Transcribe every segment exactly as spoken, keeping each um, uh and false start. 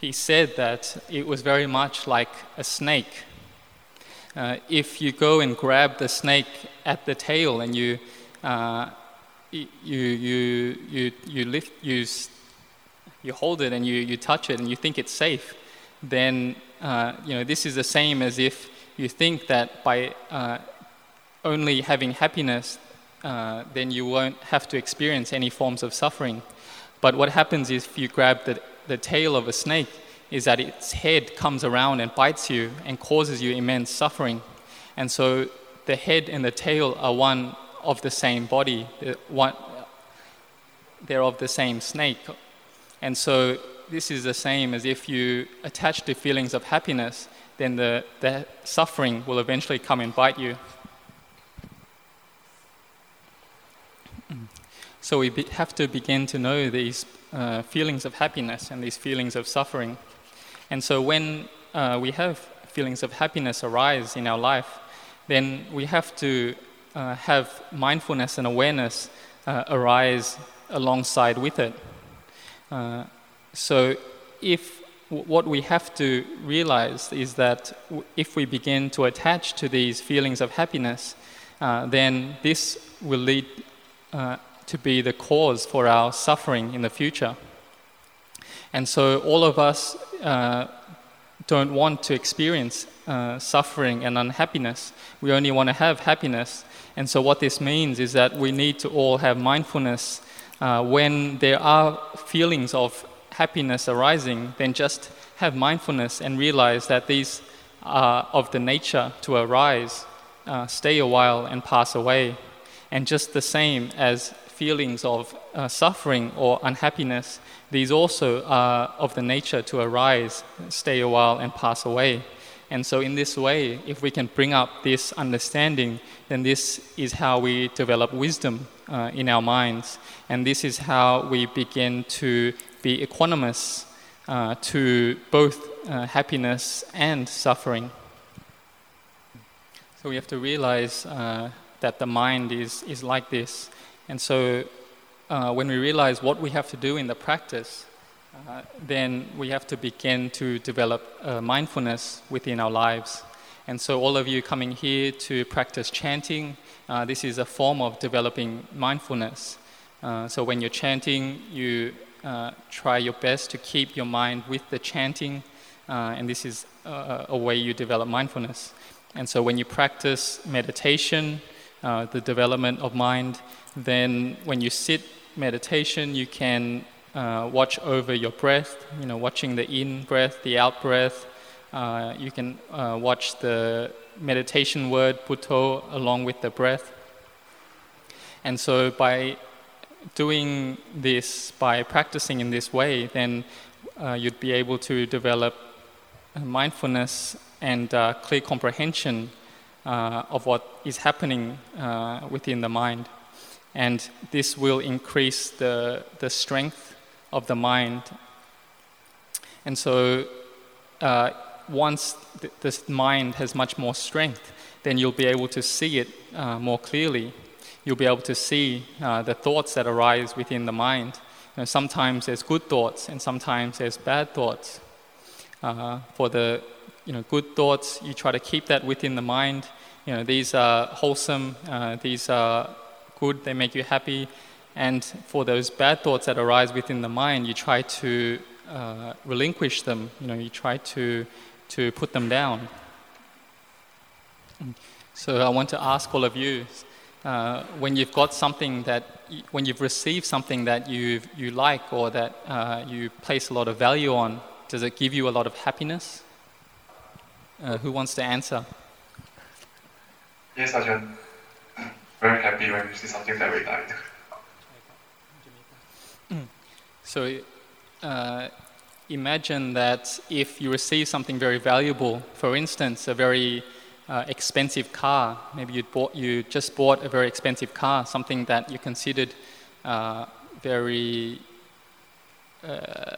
he said that it was very much like a snake. Uh, if you go and grab the snake at the tail and you uh, you you you you lift you you hold it and you, you touch it and you think it's safe, then uh, you know this is the same as if you think that by uh, only having happiness, uh, then you won't have to experience any forms of suffering. But what happens is if you grab the the tail of a snake, is that its head comes around and bites you and causes you immense suffering. And so the head and the tail are one of the same body, they're of the same snake. And so this is the same as if you attach the feelings of happiness, then the, the suffering will eventually come and bite you. So we be, have to begin to know these uh, feelings of happiness and these feelings of suffering. And so when uh, we have feelings of happiness arise in our life, then we have to uh, have mindfulness and awareness uh, arise alongside with it. Uh, so if w- what we have to realize is that w- if we begin to attach to these feelings of happiness, uh, then this will lead uh, to be the cause for our suffering in the future. And so all of us uh, don't want to experience uh, suffering and unhappiness. We only want to have happiness. And so what this means is that we need to all have mindfulness. Uh, when there are feelings of happiness arising, then just have mindfulness and realize that these are of the nature to arise, uh, stay a while and pass away. And just the same as feelings of uh, suffering or unhappiness, these also are of the nature to arise, stay a while and pass away. And so in this way, if we can bring up this understanding, then this is how we develop wisdom uh, in our minds. And this is how we begin to be equanimous uh, to both uh, happiness and suffering. So we have to realize uh, that the mind is, is like this. And so uh, when we realize what we have to do in the practice, Uh, then we have to begin to develop uh, mindfulness within our lives. And so all of you coming here to practice chanting, uh, this is a form of developing mindfulness. Uh, so when you're chanting, you uh, try your best to keep your mind with the chanting, uh, and this is a, a way you develop mindfulness. And so when you practice meditation, uh, the development of mind, then when you sit meditation, you can Uh, watch over your breath, you know, watching the in-breath, the out-breath. Uh, you can uh, watch the meditation word, putto, along with the breath. And so by doing this, by practicing in this way, then uh, you'd be able to develop mindfulness and uh, clear comprehension uh, of what is happening uh, within the mind. And this will increase the the strength of the mind. And so uh, once th- this mind has much more strength, then you'll be able to see it uh, more clearly. You'll be able to see uh, the thoughts that arise within the mind. You know, sometimes there's good thoughts and sometimes there's bad thoughts. Uh, for the you know good thoughts, you try to keep that within the mind. You know, these are wholesome, uh, these are good, they make you happy. And for those bad thoughts that arise within the mind, you try to uh, relinquish them. You know, you try to to put them down. So I want to ask all of you, uh, when you've got something that, y- when you've received something that you you like or that uh, you place a lot of value on, does it give you a lot of happiness? Uh, who wants to answer? Yes, Ajahn. Very happy when we see something that we like. So uh, imagine that if you receive something very valuable, for instance, a very uh, expensive car, maybe you bought, you just bought a very expensive car, something that you considered uh, very, uh,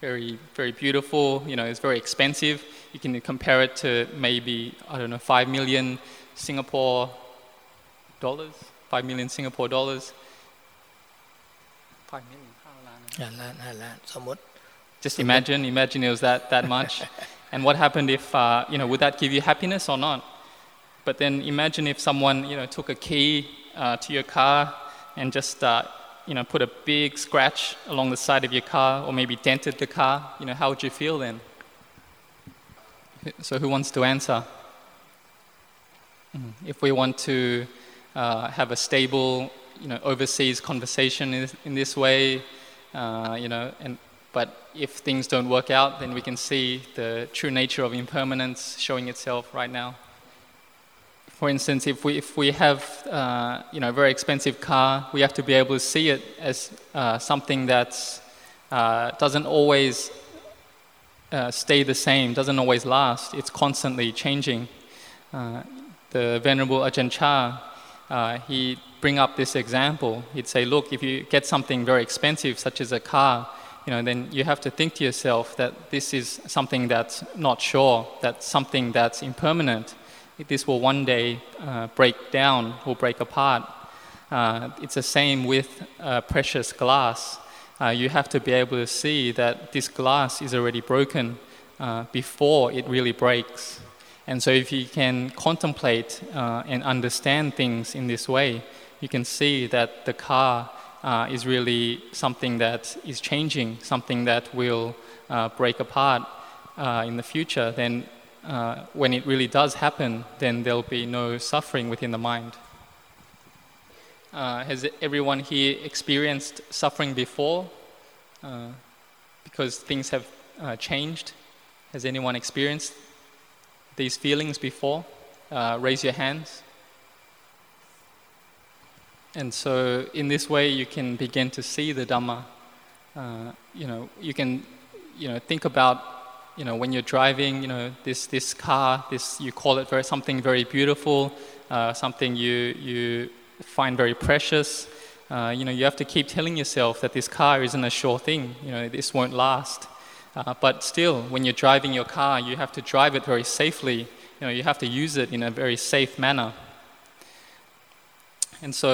very, very beautiful. You know, it's very expensive. You can compare it to maybe, I don't know, five million Singapore dollars, five million Singapore dollars. five million. Just imagine, imagine it was that, that much. And what happened if, uh, you know, would that give you happiness or not? But then imagine if someone, you know, took a key uh, to your car and just, uh, you know, put a big scratch along the side of your car or maybe dented the car. You know, how would you feel then? So who wants to answer? If we want to uh, have a stable, you know, overseas conversation in, in this way, uh, you know, and but if things don't work out, then we can see the true nature of impermanence showing itself right now. For instance, if we if we have uh, you know, a very expensive car, we have to be able to see it as uh, something that uh, doesn't always uh, stay the same, doesn't always last. It's constantly changing. Uh, the Venerable Ajahn Chah, uh, he bring up this example. He'd say, look, if you get something very expensive, such as a car, you know, then you have to think to yourself that this is something that's not sure, that's something that's impermanent. This will one day uh, break down or break apart. Uh, it's the same with uh, precious glass. Uh, you have to be able to see that this glass is already broken uh, before it really breaks. And so if you can contemplate uh, and understand things in this way, you can see that the car Uh, is really something that is changing, something that will uh, break apart uh, in the future, then uh, when it really does happen, then there'll be no suffering within the mind. Uh, has everyone here experienced suffering before? Uh, because things have uh, changed? Has anyone experienced these feelings before? Uh, raise your hands. And so, in this way, you can begin to see the Dhamma. Uh, you know, you can, you know, think about, you know, when you're driving, you know, this this car, this you call it very something very beautiful, uh, something you you find very precious. Uh, you know, you have to keep telling yourself that this car isn't a sure thing. You know, this won't last. Uh, but still, when you're driving your car, you have to drive it very safely. You know, you have to use it in a very safe manner. And so,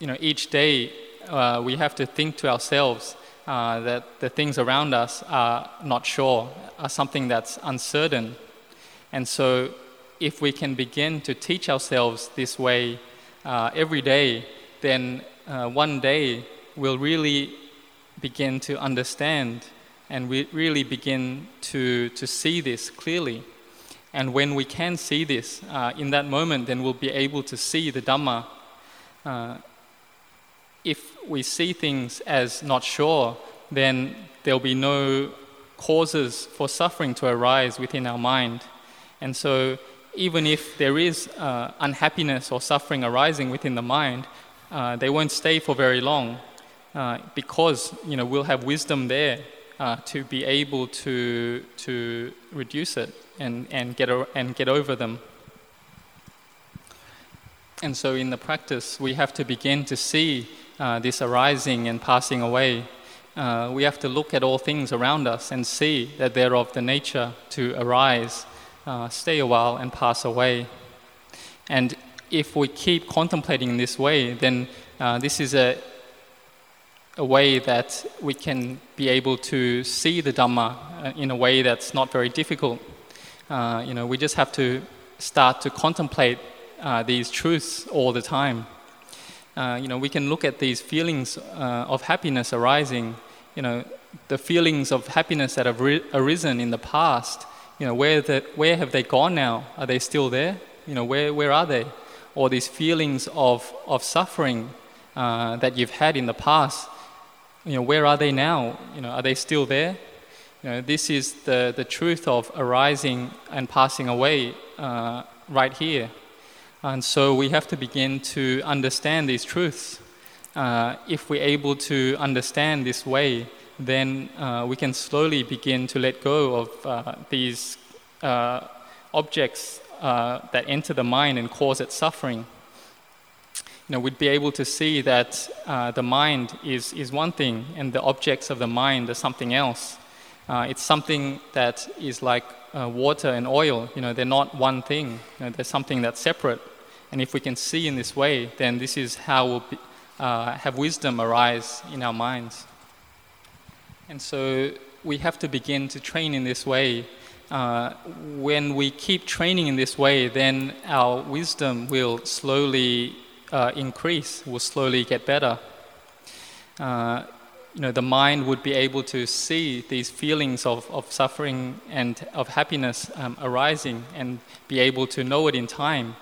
you know, each day uh, we have to think to ourselves uh, that the things around us are not sure, are something that's uncertain. And so, if we can begin to teach ourselves this way uh, every day, then uh, one day we'll really begin to understand, and we really begin to to see this clearly. And when we can see this uh, in that moment, then we'll be able to see the Dhamma. Uh, if we see things as not sure, then there'll be no causes for suffering to arise within our mind. And so even if there is uh, unhappiness or suffering arising within the mind, uh, they won't stay for very long uh, because, you know, we'll have wisdom there uh, to be able to to reduce it and, and, get, o- and get over them. And so in the practice, we have to begin to see uh, this arising and passing away. Uh, we have to look at all things around us and see that they're of the nature to arise, uh, stay a while and pass away. And if we keep contemplating in this way, then uh, this is a, a way that we can be able to see the Dhamma in a way that's not very difficult. Uh, you know, we just have to start to contemplate Uh, these truths all the time. Uh, you know, we can look at these feelings uh, of happiness arising. You know, the feelings of happiness that have ri- arisen in the past. You know, where the, where have they gone now? Are they still there? You know, where where are they? Or these feelings of of suffering uh, that you've had in the past. You know, where are they now? You know, are they still there? You know, this is the the truth of arising and passing away uh, right here. And so we have to begin to understand these truths. Uh, if we're able to understand this way, then uh, we can slowly begin to let go of uh, these uh, objects uh, that enter the mind and cause it suffering. You know, we'd be able to see that uh, the mind is, is one thing and the objects of the mind are something else. Uh, it's something that is like uh, water and oil. You know, they're not one thing. You know, they're something that's separate. And if we can see in this way, then this is how we'll be, uh, have wisdom arise in our minds. And so we have to begin to train in this way. Uh, when we keep training in this way, then our wisdom will slowly uh, increase, will slowly get better. Uh, you know, the mind would be able to see these feelings of, of suffering and of happiness um, arising, and be able to know it in time.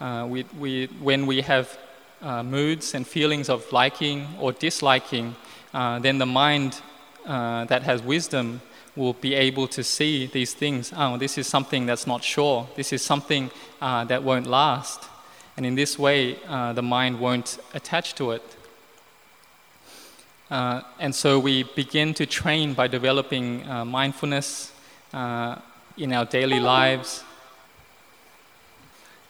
Uh, we, we, when we have uh, moods and feelings of liking or disliking, uh, then the mind uh, that has wisdom will be able to see these things. Oh, this is something that's not sure. This is something uh, that won't last. And in this way, uh, the mind won't attach to it. Uh, and so we begin to train by developing uh, mindfulness uh, in our daily lives.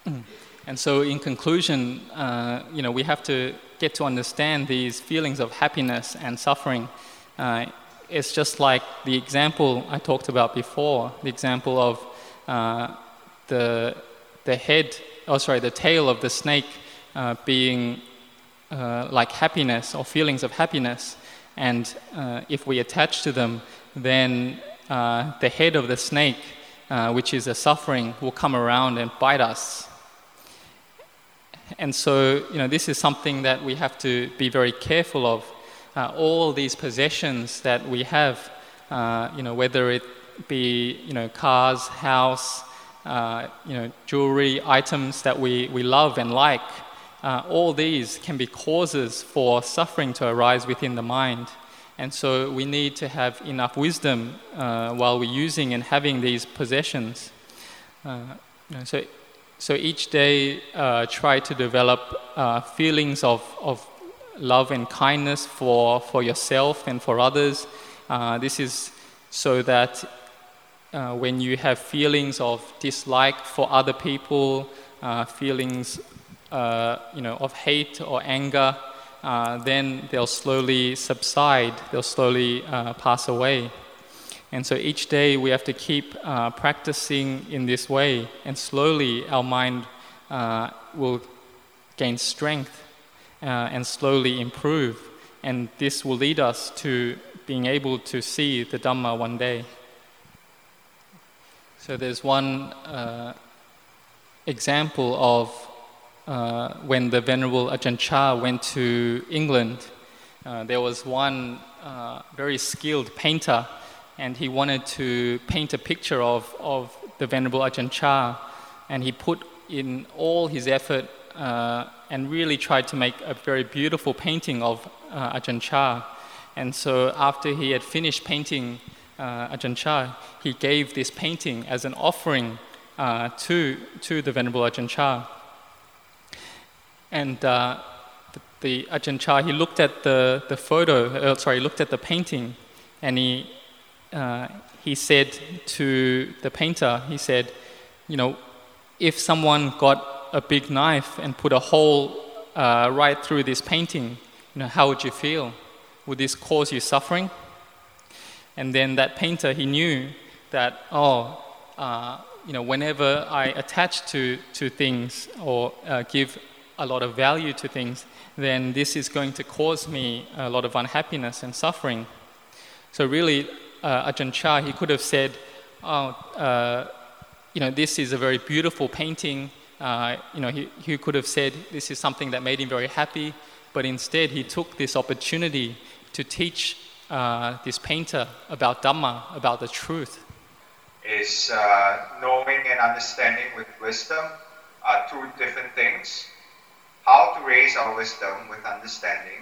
And so in conclusion, uh, you know, we have to get to understand these feelings of happiness and suffering. Uh, it's just like the example I talked about before, the example of uh, the the head, oh sorry, the tail of the snake uh, being Uh, like happiness or feelings of happiness, and uh, if we attach to them, then uh, the head of the snake, uh, which is a suffering, will come around and bite us. And so, you know, this is something that we have to be very careful of. Uh, all these possessions that we have, uh, you know, whether it be, you know, cars, house, uh, you know, jewelry, items that we, we love and like. Uh, all these can be causes for suffering to arise within the mind. And so we need to have enough wisdom uh, while we're using and having these possessions. Uh, you know, so, so each day uh, try to develop uh, feelings of, of love and kindness for, for yourself and for others. Uh, this is so that uh, when you have feelings of dislike for other people, uh, feelings Uh, you know, of hate or anger, uh, then they'll slowly subside, they'll slowly uh, pass away. And so each day we have to keep uh, practicing in this way, and slowly our mind uh, will gain strength uh, and slowly improve. And this will lead us to being able to see the Dhamma one day. So there's one uh, example of Uh, when the Venerable Ajahn Chah went to England, uh, there was one uh, very skilled painter, and he wanted to paint a picture of, of the Venerable Ajahn Chah, and he put in all his effort uh, and really tried to make a very beautiful painting of uh, Ajahn Chah. And so after he had finished painting uh, Ajahn Chah, he gave this painting as an offering uh, to, to the Venerable Ajahn Chah. And uh, the, the Ajahn Chah, he looked at the, the photo, uh, sorry, he looked at the painting, and he uh, he said to the painter, he said, you know, if someone got a big knife and put a hole uh, right through this painting, you know, how would you feel? Would this cause you suffering? And then that painter, he knew that, oh, uh, you know, whenever I attach to, to things or uh, give a lot of value to things, then this is going to cause me a lot of unhappiness and suffering. So really, uh, Ajahn Chah, he could have said, oh, uh, you know, this is a very beautiful painting. Uh, you know, he, he could have said, this is something that made him very happy. But instead, he took this opportunity to teach uh, this painter about Dhamma, about the truth. Is uh, knowing and understanding with wisdom are two different things. How to raise our wisdom with understanding,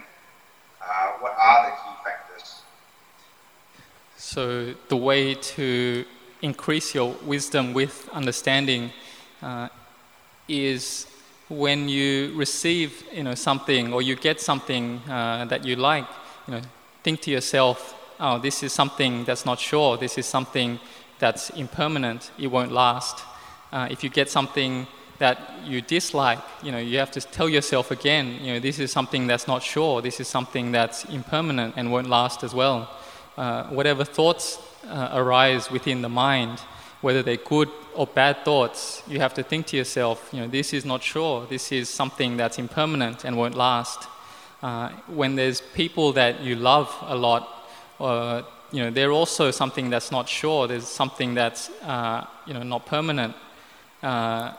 uh, what are the key factors? So the way to increase your wisdom with understanding uh, is when you receive, you know, something or you get something uh, that you like, you know, think to yourself, oh, this is something that's not sure, this is something that's impermanent, it won't last. Uh, if you get something that you dislike, you know, you have to tell yourself again, you know, this is something that's not sure, this is something that's impermanent and won't last as well. Uh, whatever thoughts uh, arise within the mind, whether they're good or bad thoughts, you have to think to yourself, you know, this is not sure, this is something that's impermanent and won't last. Uh, when there's people that you love a lot, uh, you know, they're also something that's not sure. There's something that's, uh, you know, not permanent. Uh,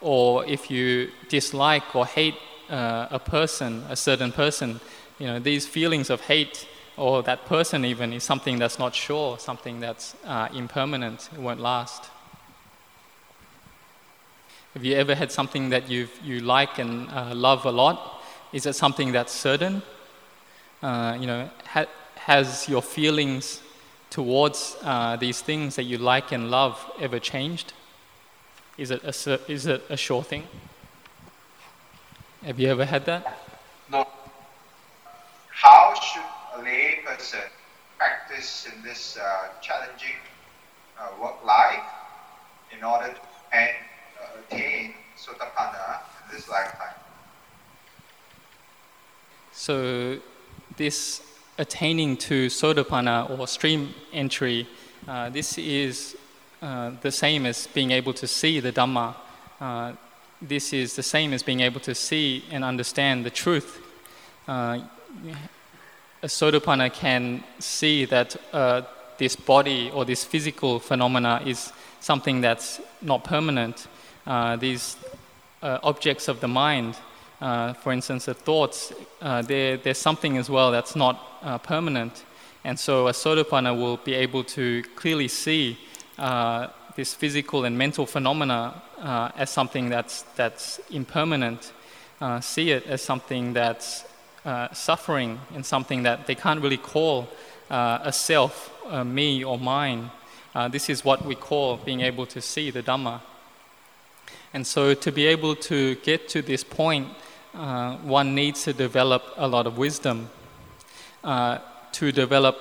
or if you dislike or hate uh, a person, a certain person, you know, these feelings of hate or that person even is something that's not sure, something that's uh, impermanent, it won't last. Have you ever had something that you you like and uh, love a lot? Is it something that's certain? Uh, you know, ha- has your feelings towards uh, these things that you like and love ever changed? Is it a cer- is it a sure thing? Have you ever had that? No. How should a lay person practice in this uh, challenging uh, work life in order to end attain Sotapanna in this lifetime? So this attaining to Sotapanna or stream entry, uh, this is uh, the same as being able to see the Dhamma. Uh, this is the same as being able to see and understand the truth. Uh, a Sotapanna can see that uh, this body or this physical phenomena is something that's not permanent. Uh, these uh, objects of the mind, uh, for instance, the thoughts, uh, there's something as well that's not uh, permanent. And so a Sotapanna will be able to clearly see uh, this physical and mental phenomena uh, as something that's, that's impermanent, uh, see it as something that's uh, suffering and something that they can't really call uh, a self, a me or mine. Uh, this is what we call being able to see the Dhamma. And so to be able to get to this point, uh, one needs to develop a lot of wisdom. Uh, to develop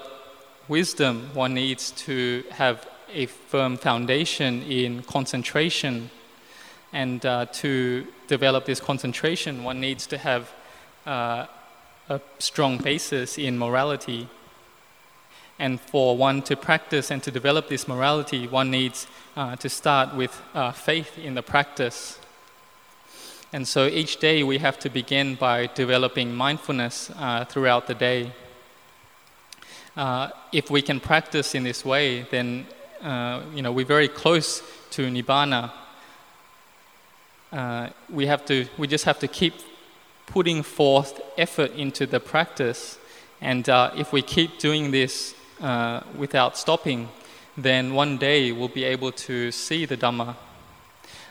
wisdom, one needs to have a firm foundation in concentration. And uh, to develop this concentration, one needs to have uh, a strong basis in morality. And for one to practice and to develop this morality, one needs uh, to start with uh, faith in the practice. And so each day we have to begin by developing mindfulness uh, throughout the day. Uh, if we can practice in this way, then uh, you know we're very close to Nibbana. Uh, we have to. We just have to keep putting forth effort into the practice, and uh, if we keep doing this. Uh, without stopping, then one day we'll be able to see the Dhamma.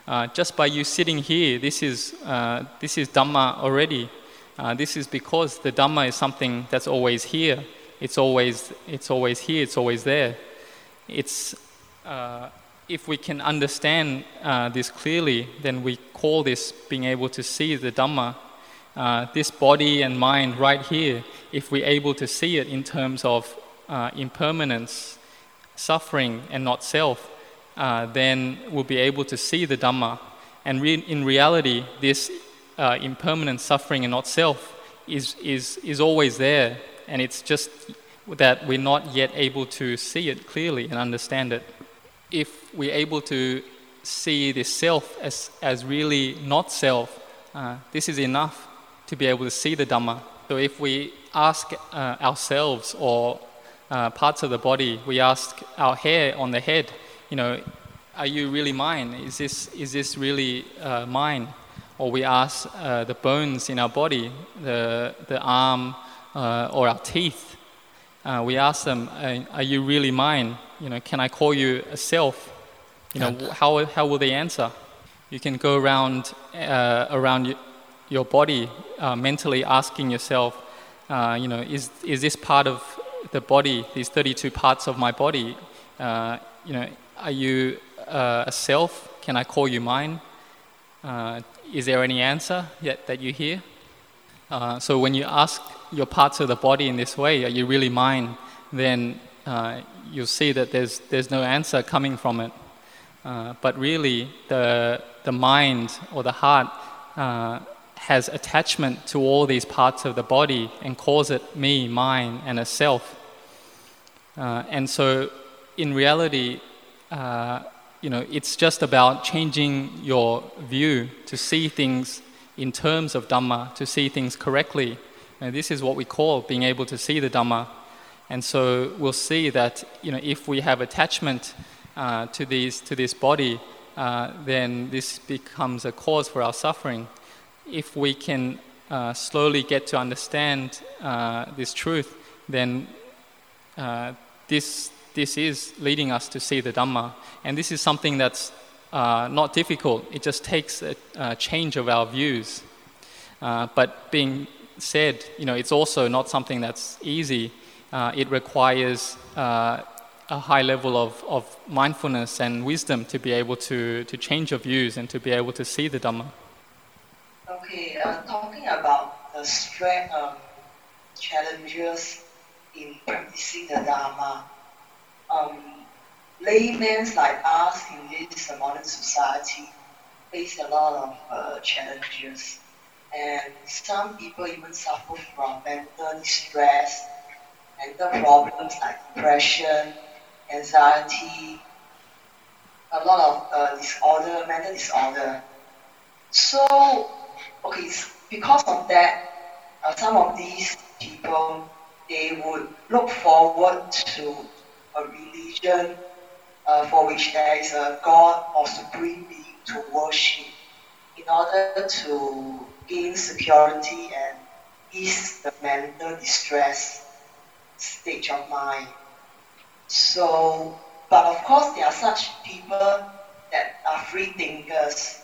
Uh, just by you sitting here, this is uh, this is Dhamma already. Uh, this is because the Dhamma is something that's always here. It's always it's always here. It's always there. It's uh, if we can understand uh, this clearly, then we call this being able to see the Dhamma. Uh, this body and mind right here. If we're able to see it in terms of Uh, impermanence, suffering, and not self, uh, then we'll be able to see the Dhamma. And re- in reality, this uh, impermanence, suffering, and not self is is is always there, and it's just that we're not yet able to see it clearly and understand it. If we're able to see this self as as really not self, uh, this is enough to be able to see the Dhamma. So if we ask uh, ourselves or Uh, parts of the body, we ask our hair on the head, you know, are you really mine? Is this is this really uh, mine? Or we ask uh, the bones in our body, the the arm uh, or our teeth. Uh, we ask them, are you really mine? You know, can I call you a self? You know, yeah. how how will they answer? You can go around uh, around y- your body uh, mentally asking yourself, uh, you know, is is this part of the body, these thirty-two parts of my body, uh, you know, are you uh, a self? Can I call you mine? Uh, is there any answer yet that you hear? Uh, so when you ask your parts of the body in this way, are you really mine? Then uh, you'll see that there's there's no answer coming from it. Uh, but really, the the mind or the heart uh, has attachment to all these parts of the body and calls it me, mine, and a self. Uh, and so, in reality, uh, you know, it's just about changing your view to see things in terms of Dhamma, to see things correctly, And this is what we call being able to see the Dhamma. And so we'll see that, you know, if we have attachment uh, to these to this body, uh, then this becomes a cause for our suffering. If we can uh, slowly get to understand uh, this truth, then uh, this this is leading us to see the Dhamma. And this is something that's uh, not difficult. It just takes a, a change of our views. Uh, but being said, you know, it's also not something that's easy. Uh, it requires uh, a high level of, of mindfulness and wisdom to be able to, to change your views and to be able to see the Dhamma. Okay, uh, talking about the strength um, challenges in practicing the Dhamma, um, laymen like us in this modern society face a lot of uh, challenges, and some people even suffer from mental distress, mental problems like depression, anxiety, a lot of uh, disorder, mental disorder. So, okay, because of that, uh, some of these people, they would look forward to a religion uh, for which there is a God or supreme being to worship in order to gain security and ease the mental distress stage of mind. So, but of course there are such people that are free thinkers.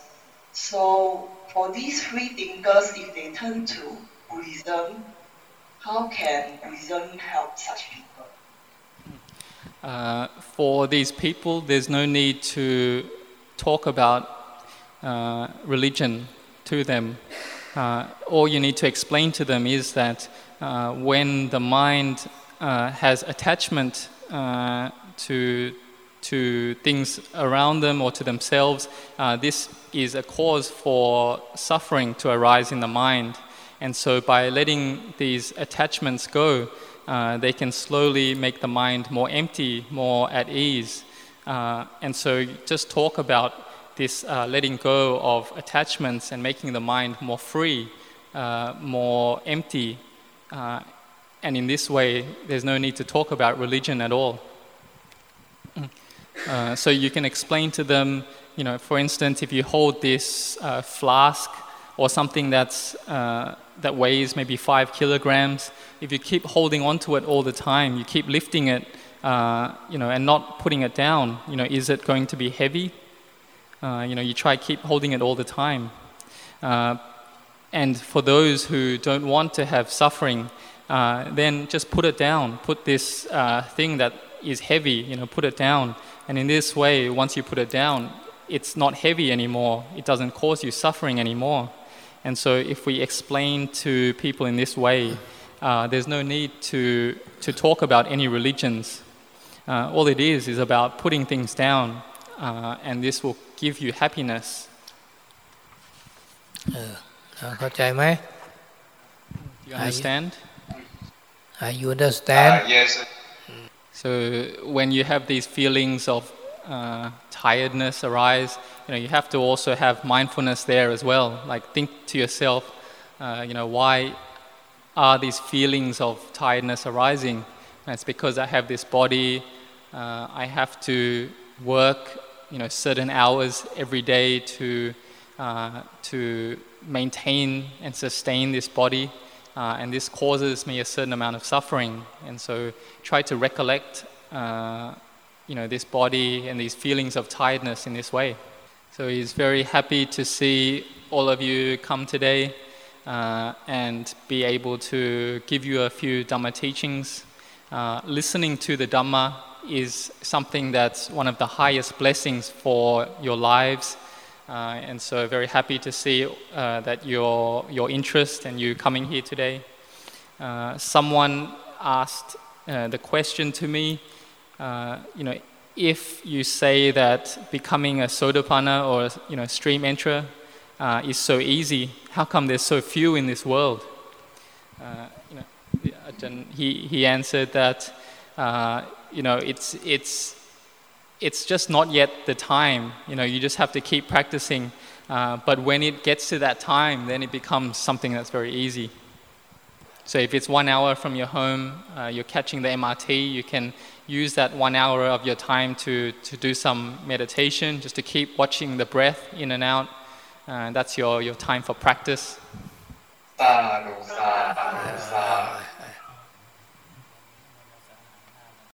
So for these free thinkers, if they turn to Buddhism, how can Buddhism help such people? Uh, for these people, there's no need to talk about uh, religion to them. Uh, all you need to explain to them is that uh, when the mind uh, has attachment uh, to to things around them or to themselves, uh, this is a cause for suffering to arise in the mind. And so by letting these attachments go, uh, they can slowly make the mind more empty, more at ease. Uh, and so just talk about this uh, letting go of attachments and making the mind more free, uh, more empty. Uh, and in this way, there's no need to talk about religion at all. Uh, so you can explain to them, you know, for instance, if you hold this uh, flask or something that's uh, that weighs maybe five kilograms, if you keep holding onto it all the time, you keep lifting it, uh, you know, and not putting it down, you know, is it going to be heavy? Uh, you know, you try keep holding it all the time. Uh, and for those who don't want to have suffering, uh, then just put it down. Put this uh, thing that is heavy, you know, put it down. And in this way, once you put it down, it's not heavy anymore. It doesn't cause you suffering anymore. And so if we explain to people in this way, uh, there's no need to, to talk about any religions. Uh, all it is is about putting things down, uh, and this will give you happiness. Uh, Do you understand? Are you, are you understand? Uh, yes. So when you have these feelings of uh, tiredness arise, you know, you have to also have mindfulness there as well. Like think to yourself, uh, you know, why are these feelings of tiredness arising? And it's because I have this body. Uh, I have to work, you know, certain hours every day to uh, to maintain and sustain this body, uh, and this causes me a certain amount of suffering. And so, try to recollect, uh, you know, this body and these feelings of tiredness in this way. So he's very happy to see all of you come today uh, and be able to give you a few Dhamma teachings. Uh, listening to the Dhamma is something that's one of the highest blessings for your lives, uh, and so very happy to see uh, that your your interest and you coming here today. Uh, someone asked uh, the question to me, uh, you know, if you say that becoming a Sotapanna or, you know, stream enterer uh, is so easy, how come there's so few in this world? Uh, you know, Ajahn, he he answered that. Uh, You know, it's it's it's just not yet the time. You know, you just have to keep practicing. Uh, but when it gets to that time, then it becomes something that's very easy. So if it's one hour from your home, uh, you're catching the M R T, you can use that one hour of your time to, to do some meditation, just to keep watching the breath in and out. Uh, that's your, your time for practice.